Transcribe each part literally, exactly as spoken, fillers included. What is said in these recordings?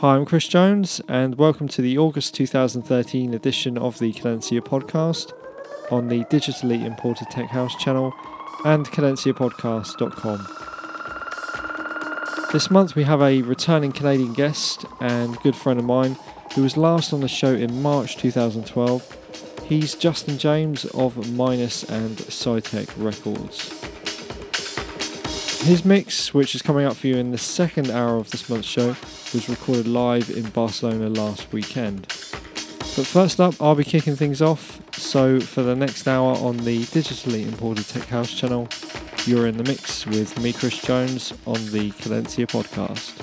Hi, I'm Chris Jones, and welcome to the August twenty thirteen edition of the Cadencia podcast on the Digitally Imported Tech House channel and cadencia podcast dot com. This month we have a returning Canadian guest and good friend of mine who was last on the show in March twenty twelve. He's Justin James of Minus and Cytech Records. His mix, which is coming up for you in the second hour of this month's show, was recorded live in Barcelona last weekend. But first up, I'll be kicking things off, so for the next hour on the Digitally Imported Tech House channel, you're in the mix with me, Chris Jones, on the Cadencia podcast.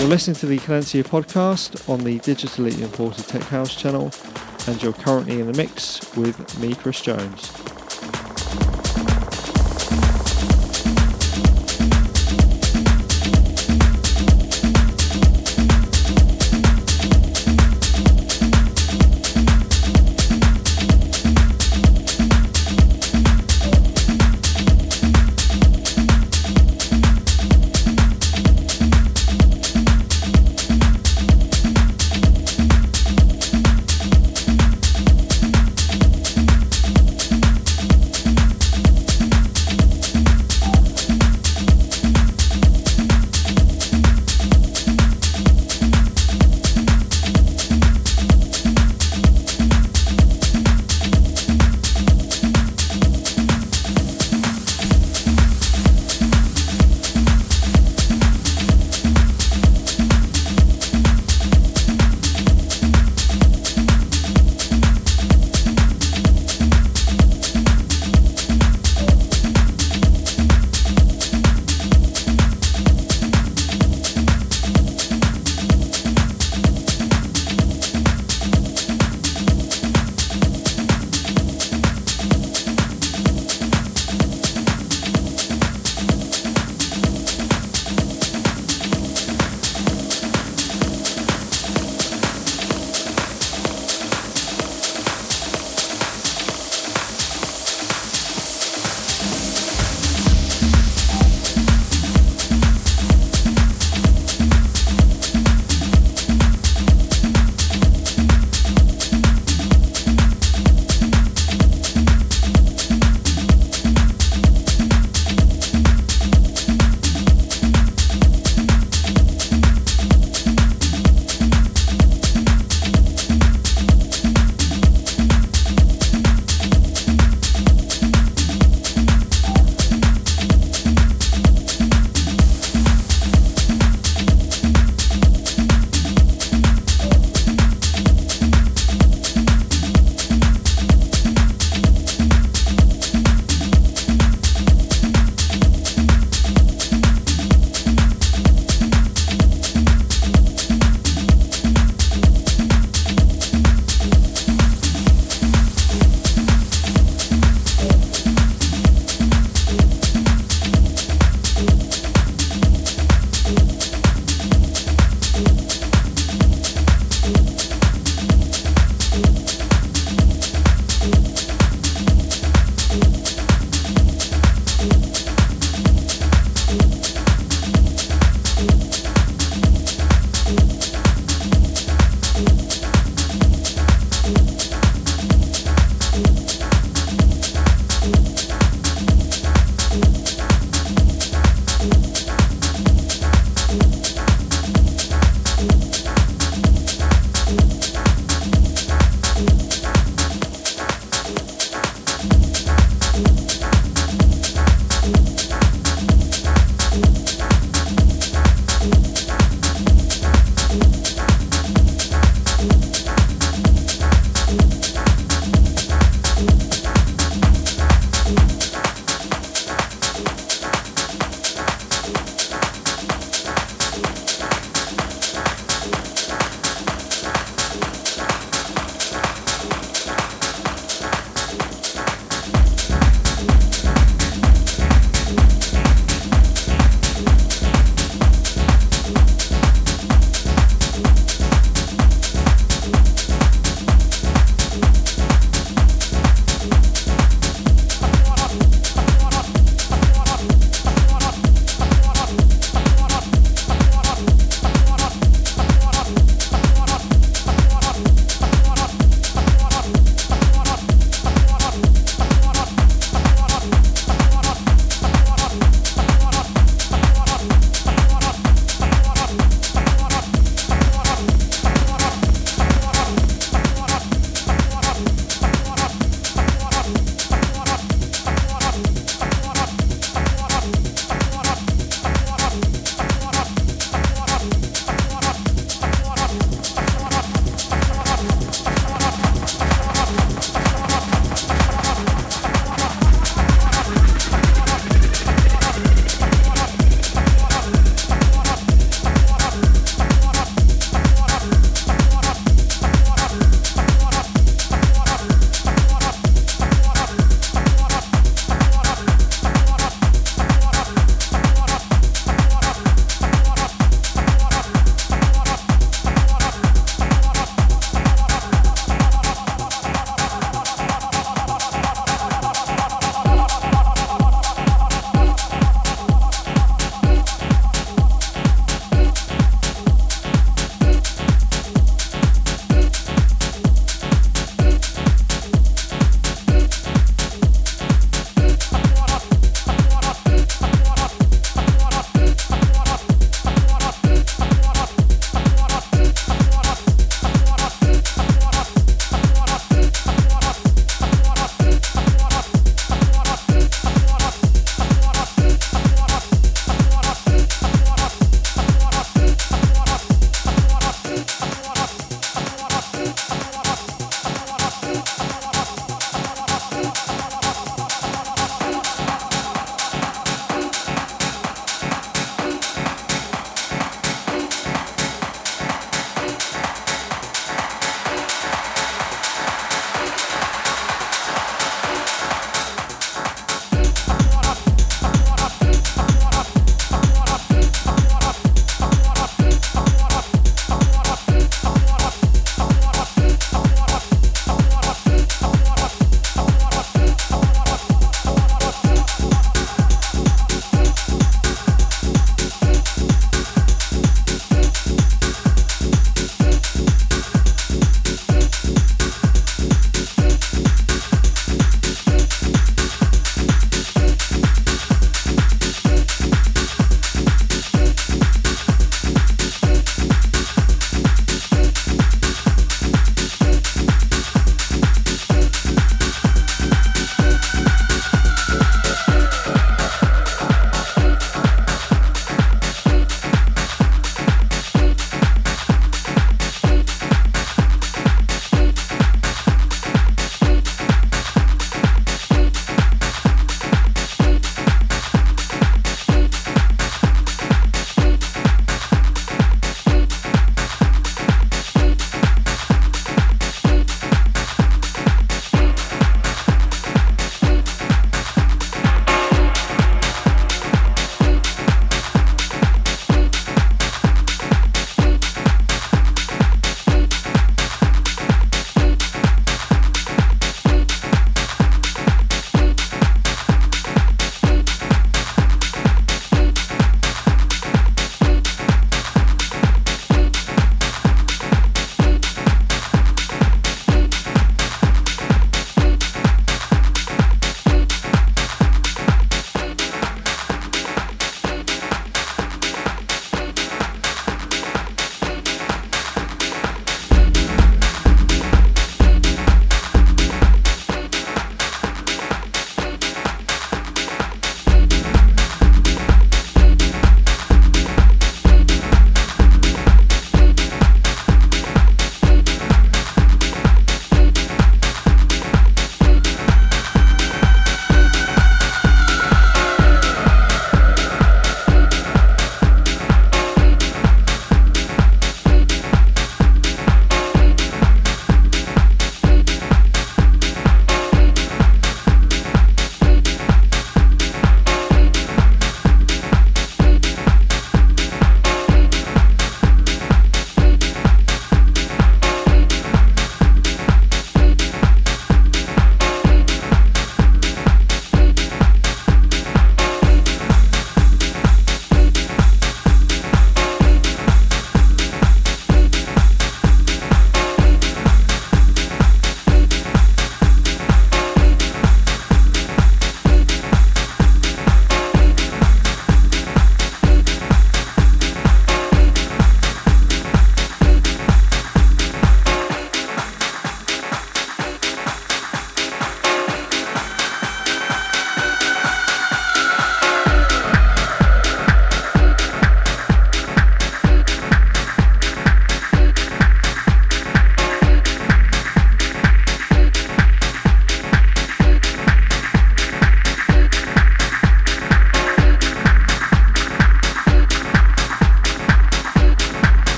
You're listening to the Cadencia podcast on the Digitally Imported Tech House channel, and you're currently in the mix with me, Chris Jones.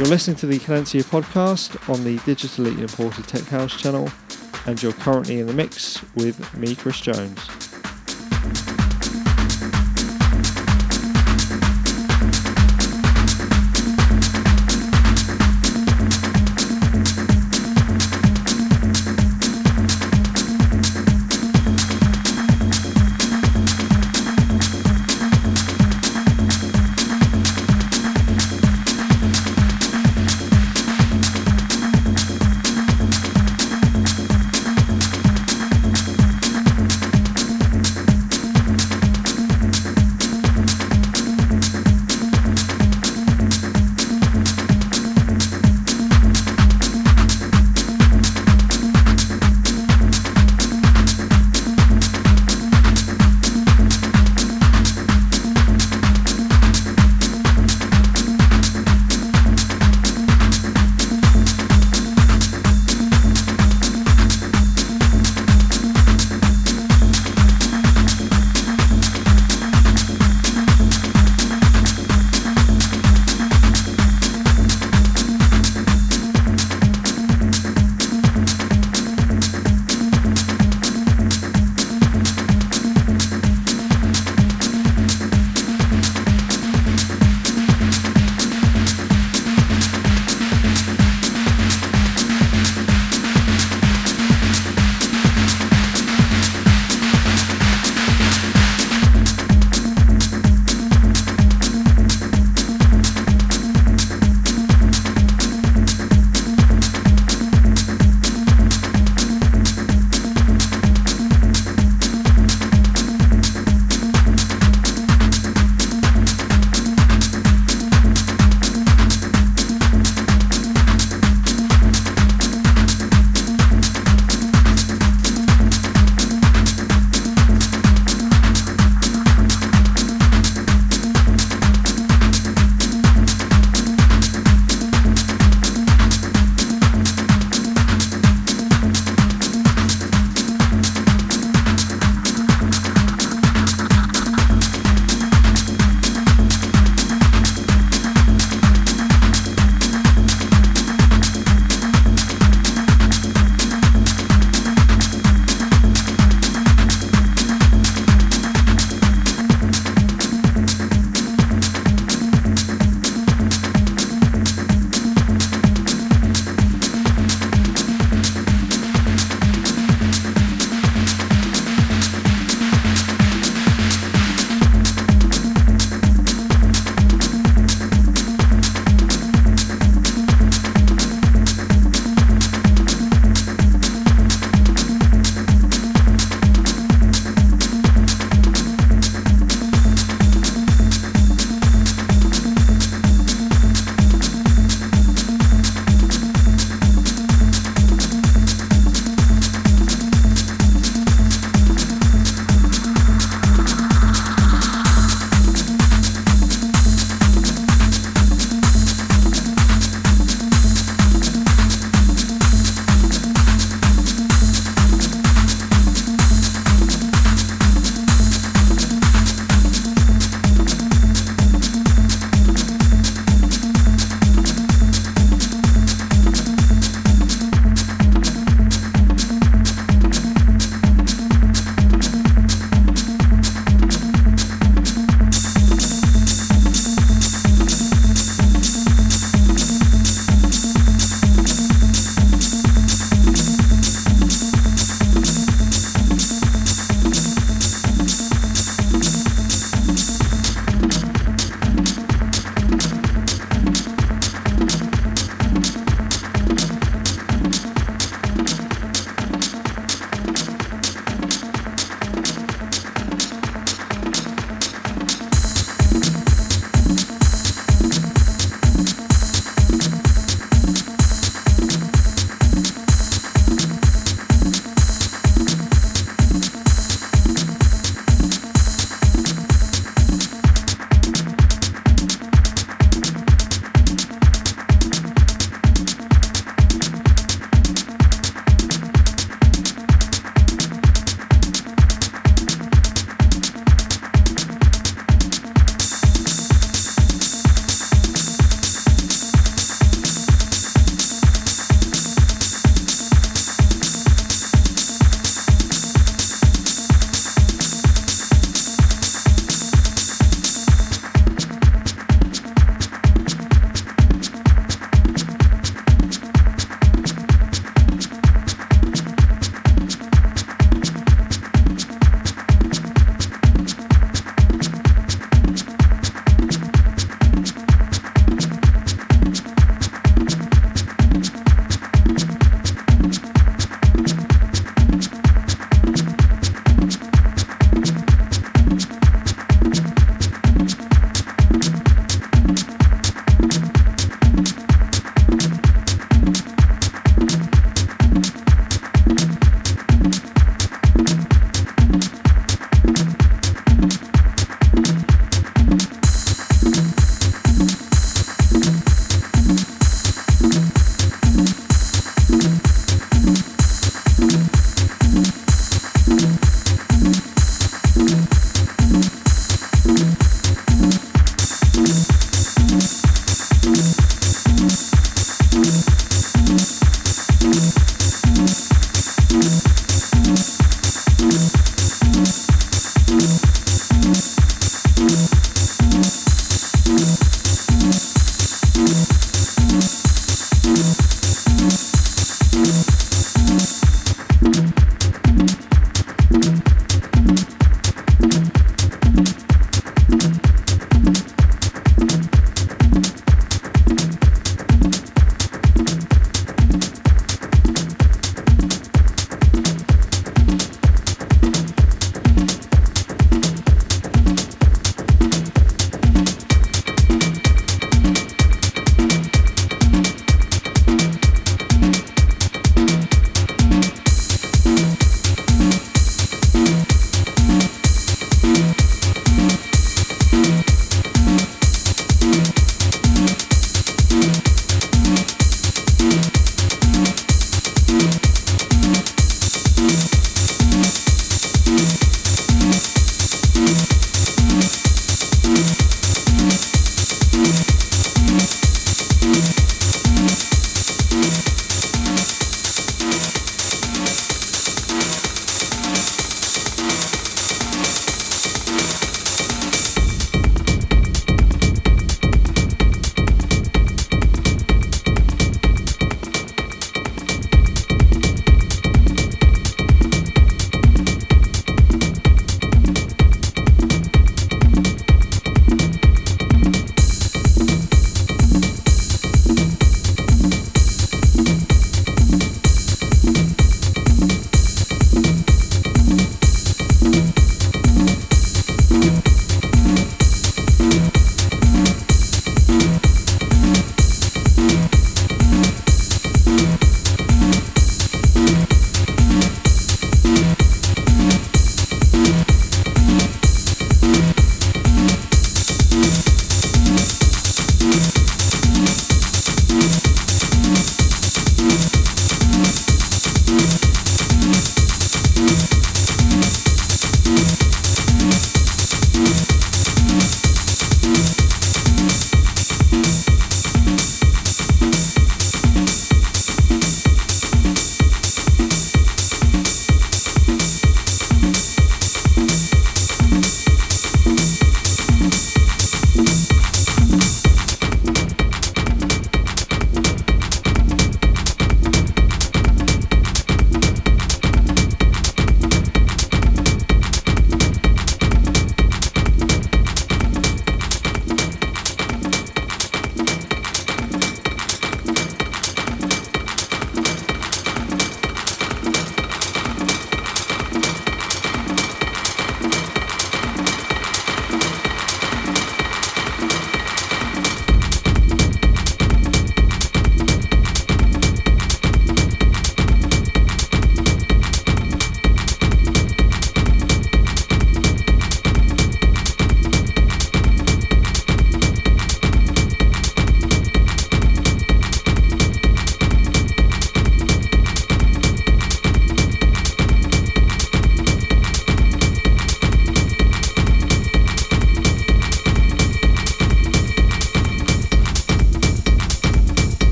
You're listening to the Cadencia podcast on the Digitally Imported Tech House channel, and you're currently in the mix with me, Chris Jones.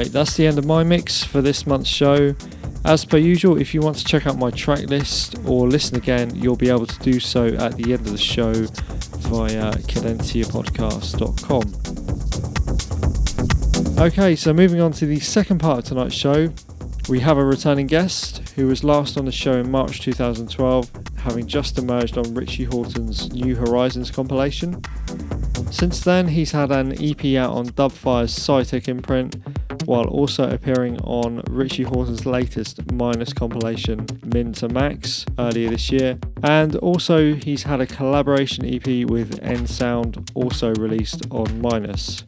Right, that's the end of my mix for this month's show. As per usual, if you want to check out my track list or listen again, you'll be able to do so at the end of the show via cadencia podcast dot com. Okay, so moving on to the second part of tonight's show, we have a returning guest who was last on the show in March two thousand twelve, having just emerged on Richie Hawtin's New Horizons compilation. Since then, he's had an E P out on Dubfire's Psytech imprint, while also appearing on Richie Hawtin's latest Minus compilation, Min to Max, earlier this year. And also he's had a collaboration E P with N Sound, also released on Minus.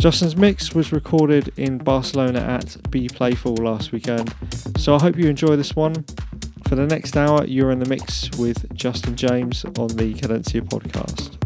Justin's mix was recorded in Barcelona at Be Playful last weekend, so I hope you enjoy this one. For the next hour, you're in the mix with Justin James on the Cadencia podcast.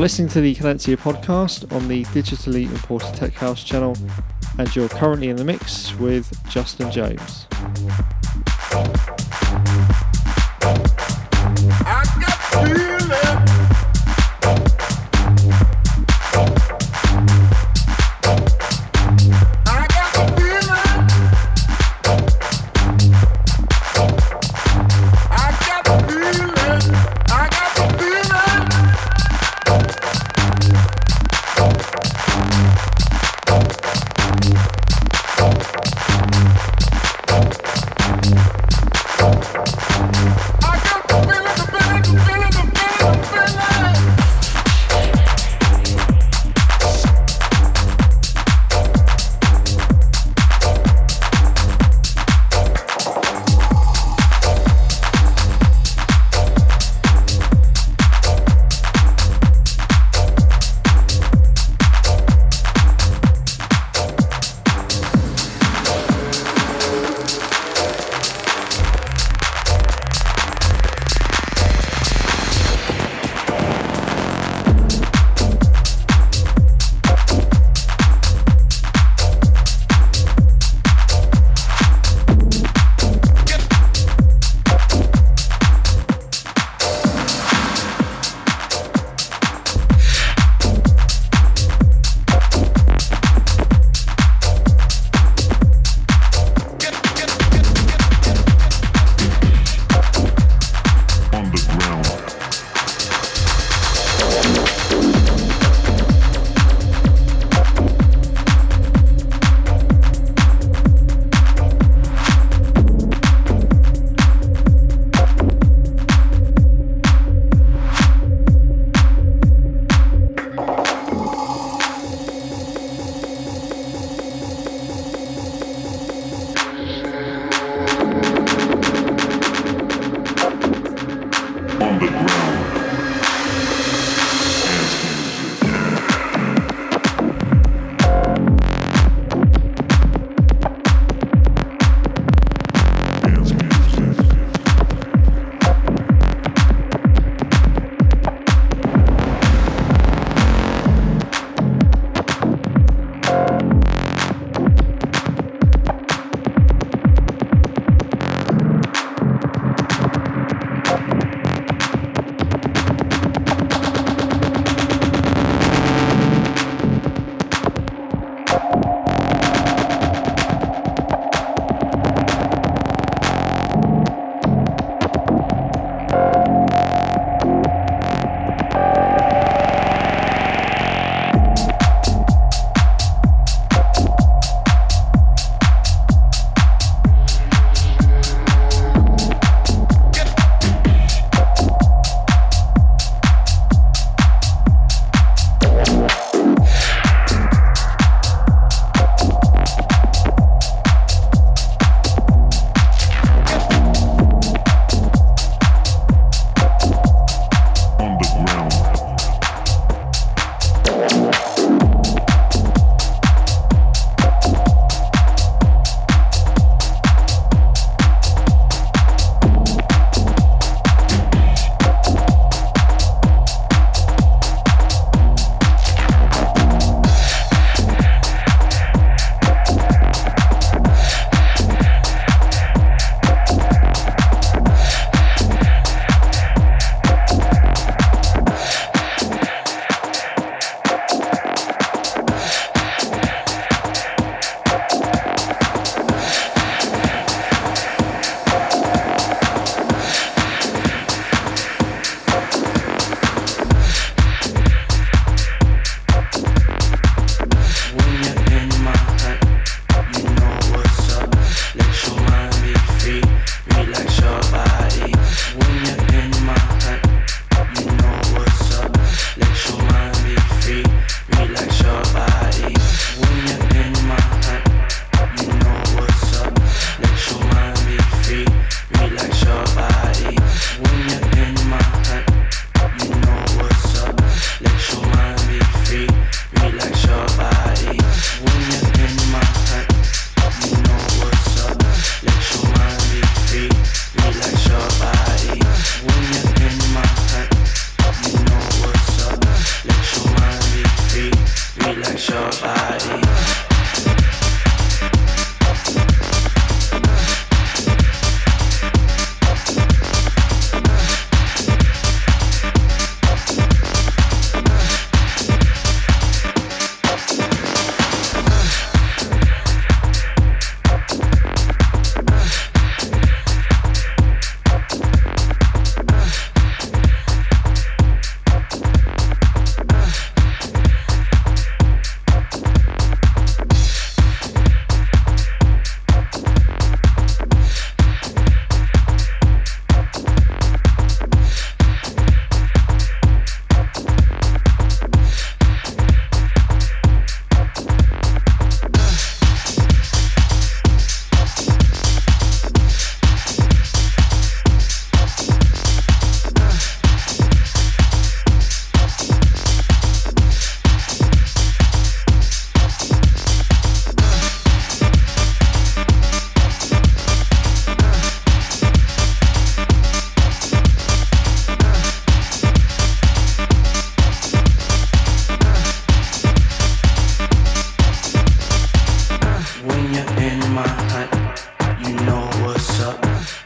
Listening to the Cadencia podcast on the Digitally Imported Tech House channel, and you're currently in the mix with Justin James.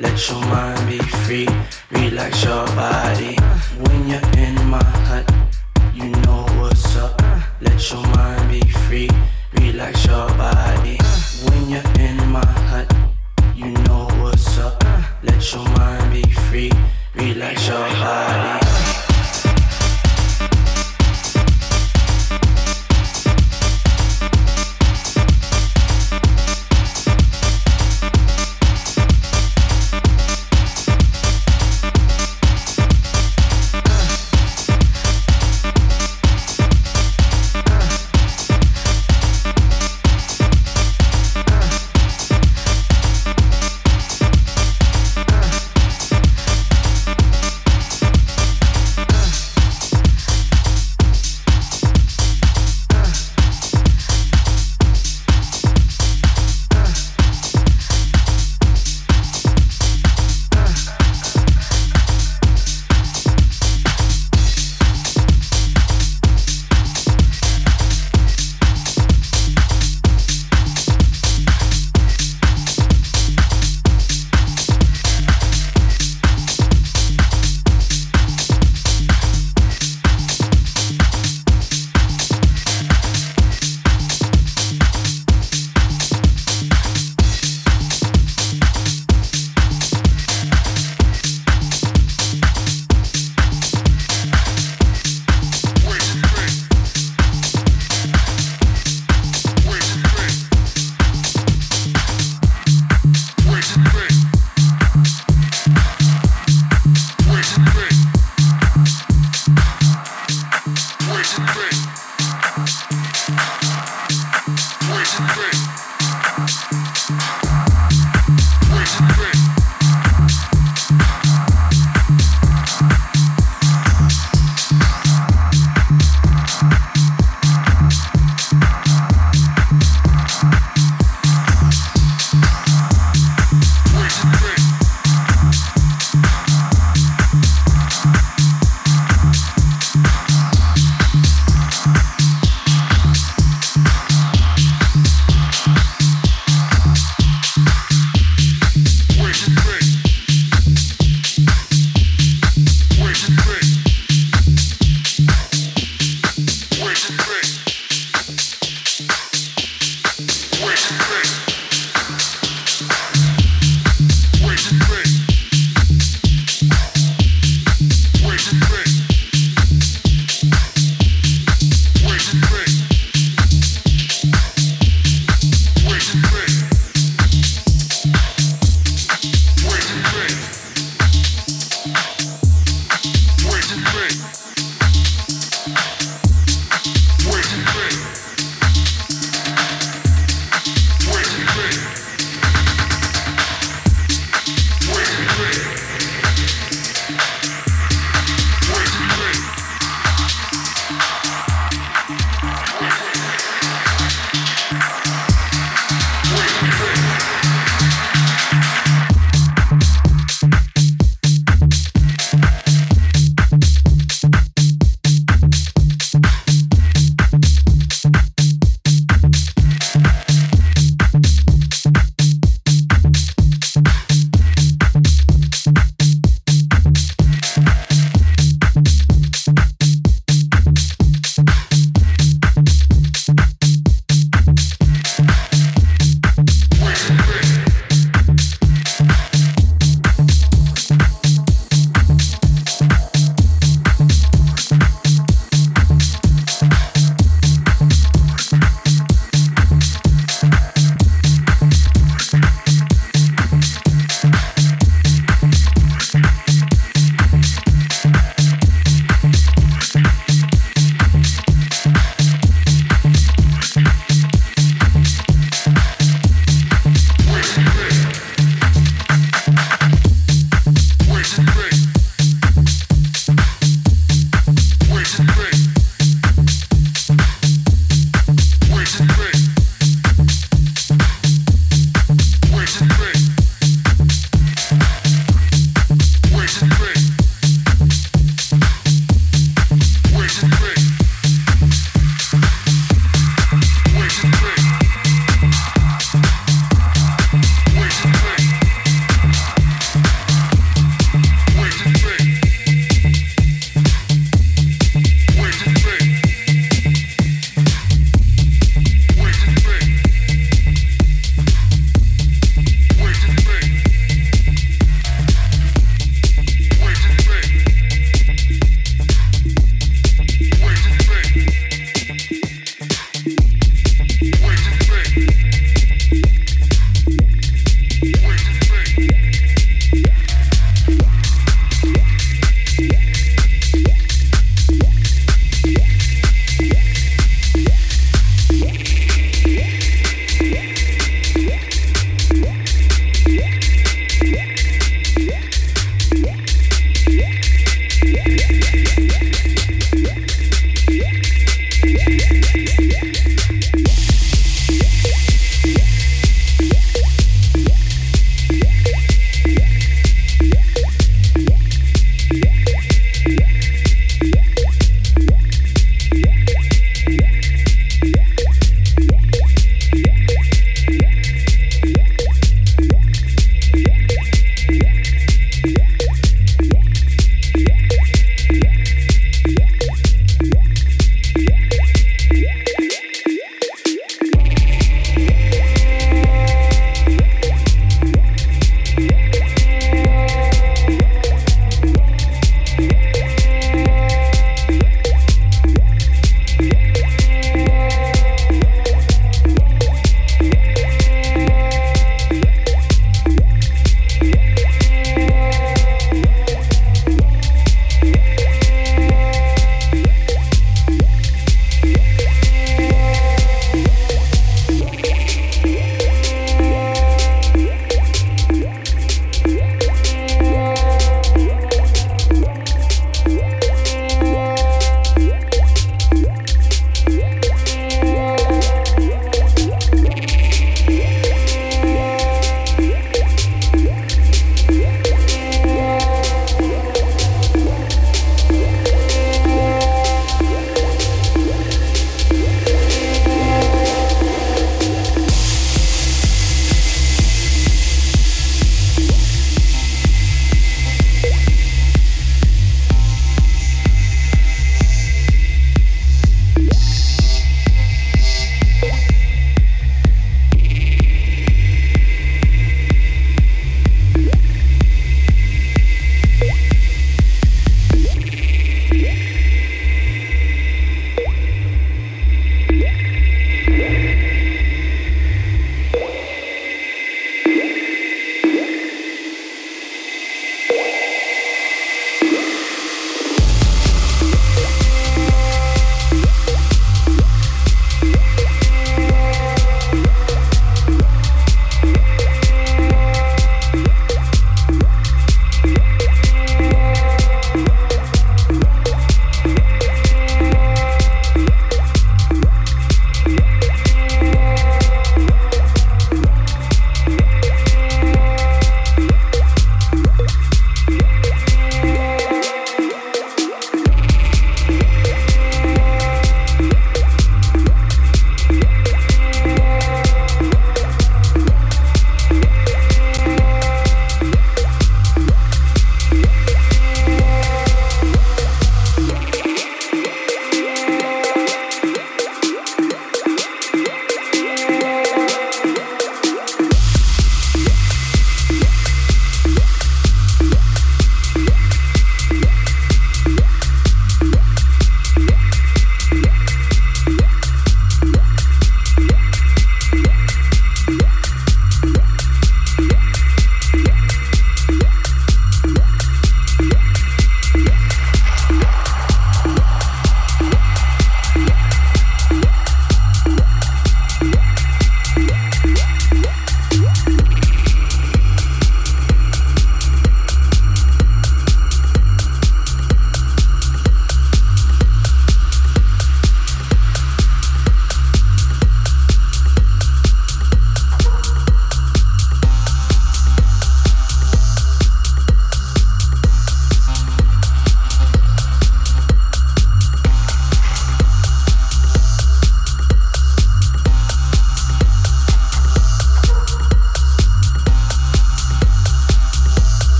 Let your mind be free, relax your body. When you're in my hut, you know what's up. Let your mind be free, relax your body. When you're in my hut, you know what's up. Let your mind be free, relax your body.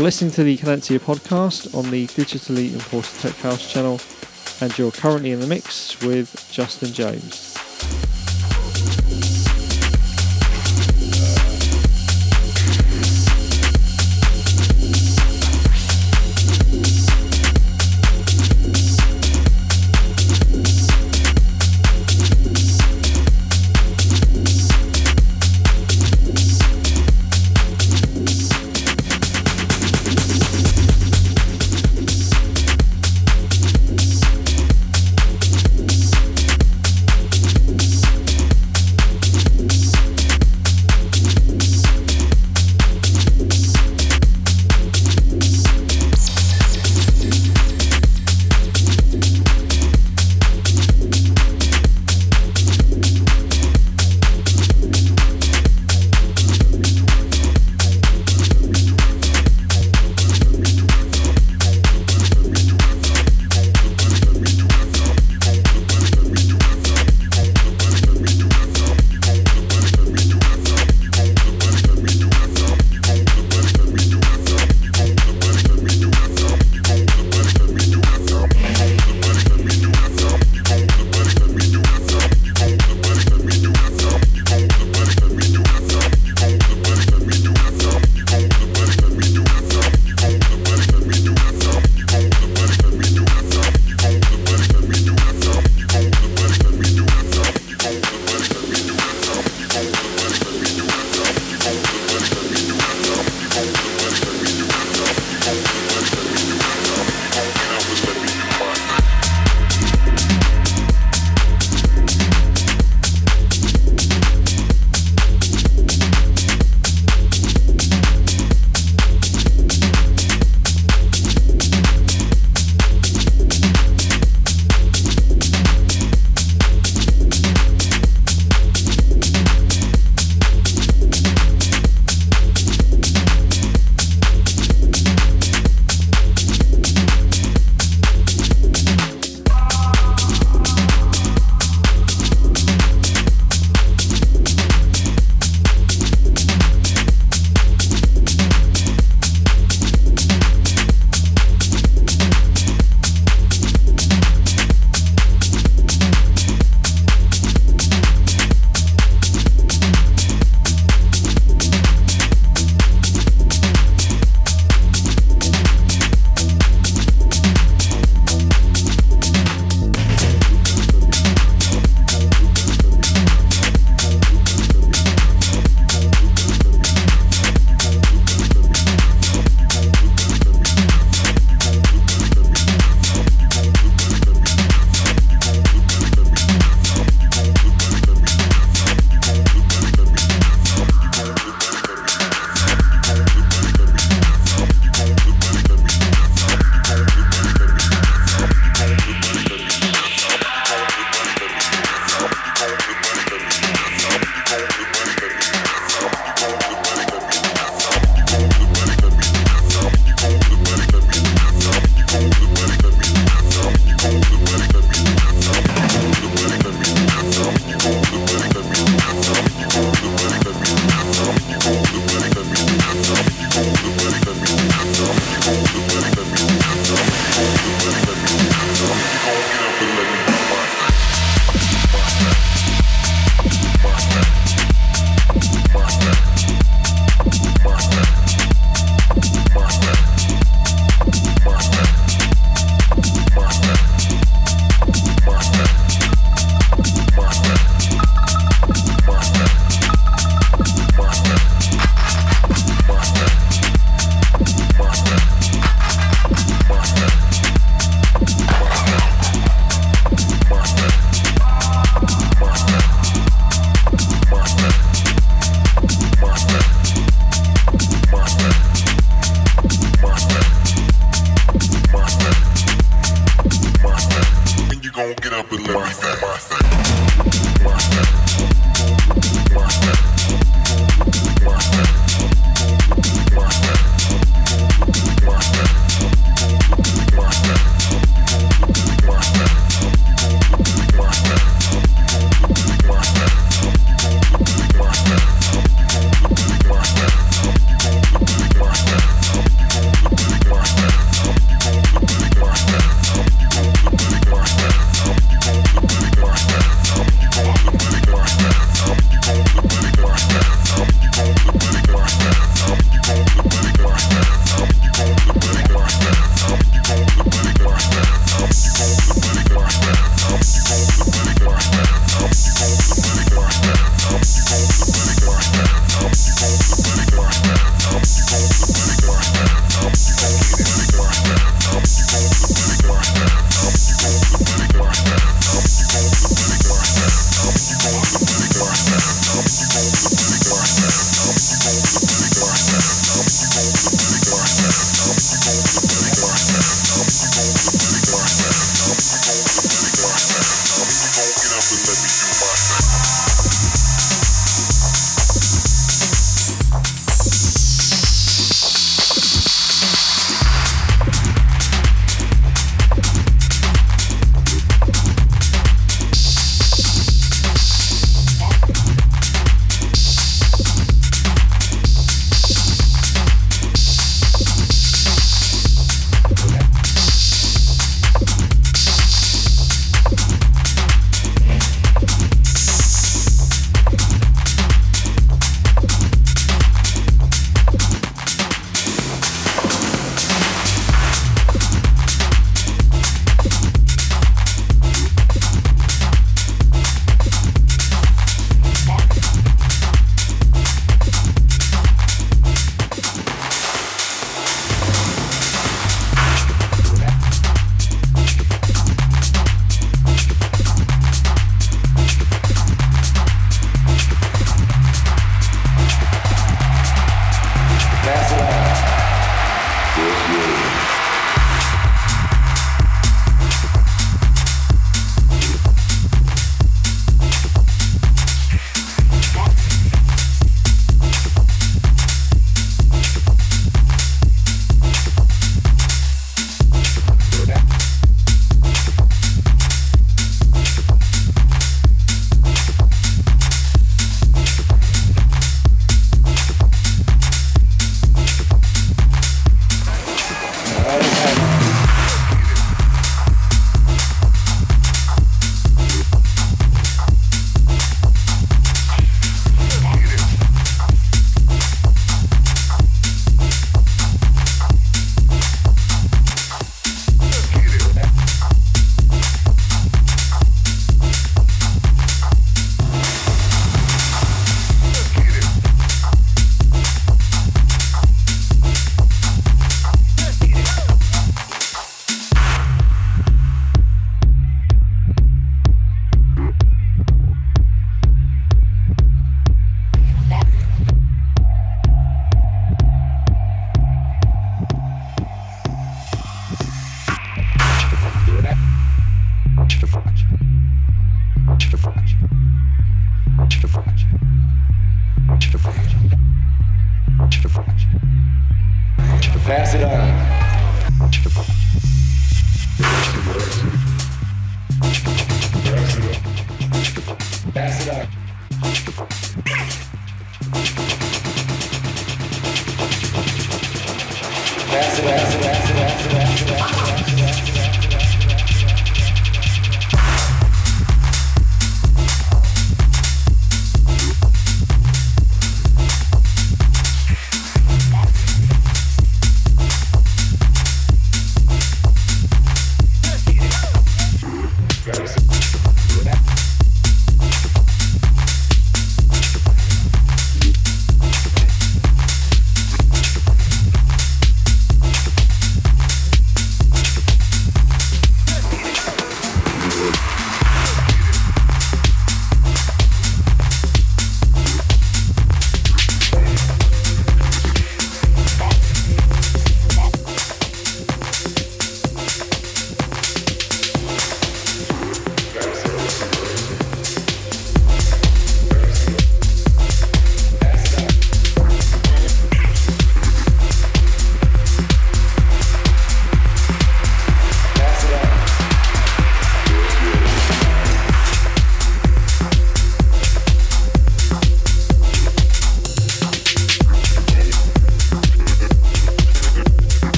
Listening to the Cadencia podcast on the Digitally Imported Tech House channel, and you're currently in the mix with Justin James. gon' get up and let me think. My thing, my thing, my thing, my thing, my thing.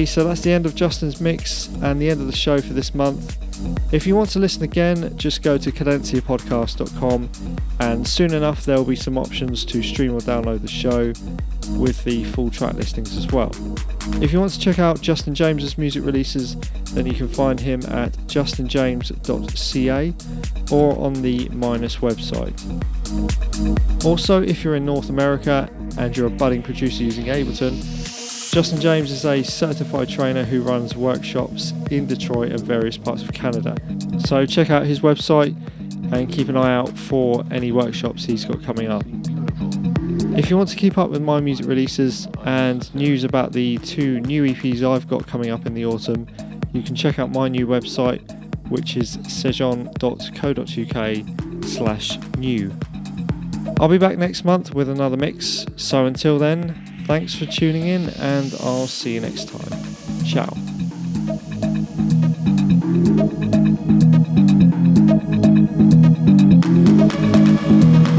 Okay, so that's the end of Justin's mix and the end of the show for this month. If you want to listen again, just go to cadencia podcast dot com, and soon enough there will be some options to stream or download the show with the full track listings as well. If you want to check out Justin James's music releases, then you can find him at justin james dot c a or on the Minus website. Also, if you're in North America and you're a budding producer using Ableton, Justin James is a certified trainer who runs workshops in Detroit and various parts of Canada. So check out his website and keep an eye out for any workshops he's got coming up. If you want to keep up with my music releases and news about the two new E Ps I've got coming up in the autumn, you can check out my new website, which is sejon dot co dot uk slash new. I'll be back next month with another mix, so until then, thanks for tuning in, and I'll see you next time. Ciao. ¶¶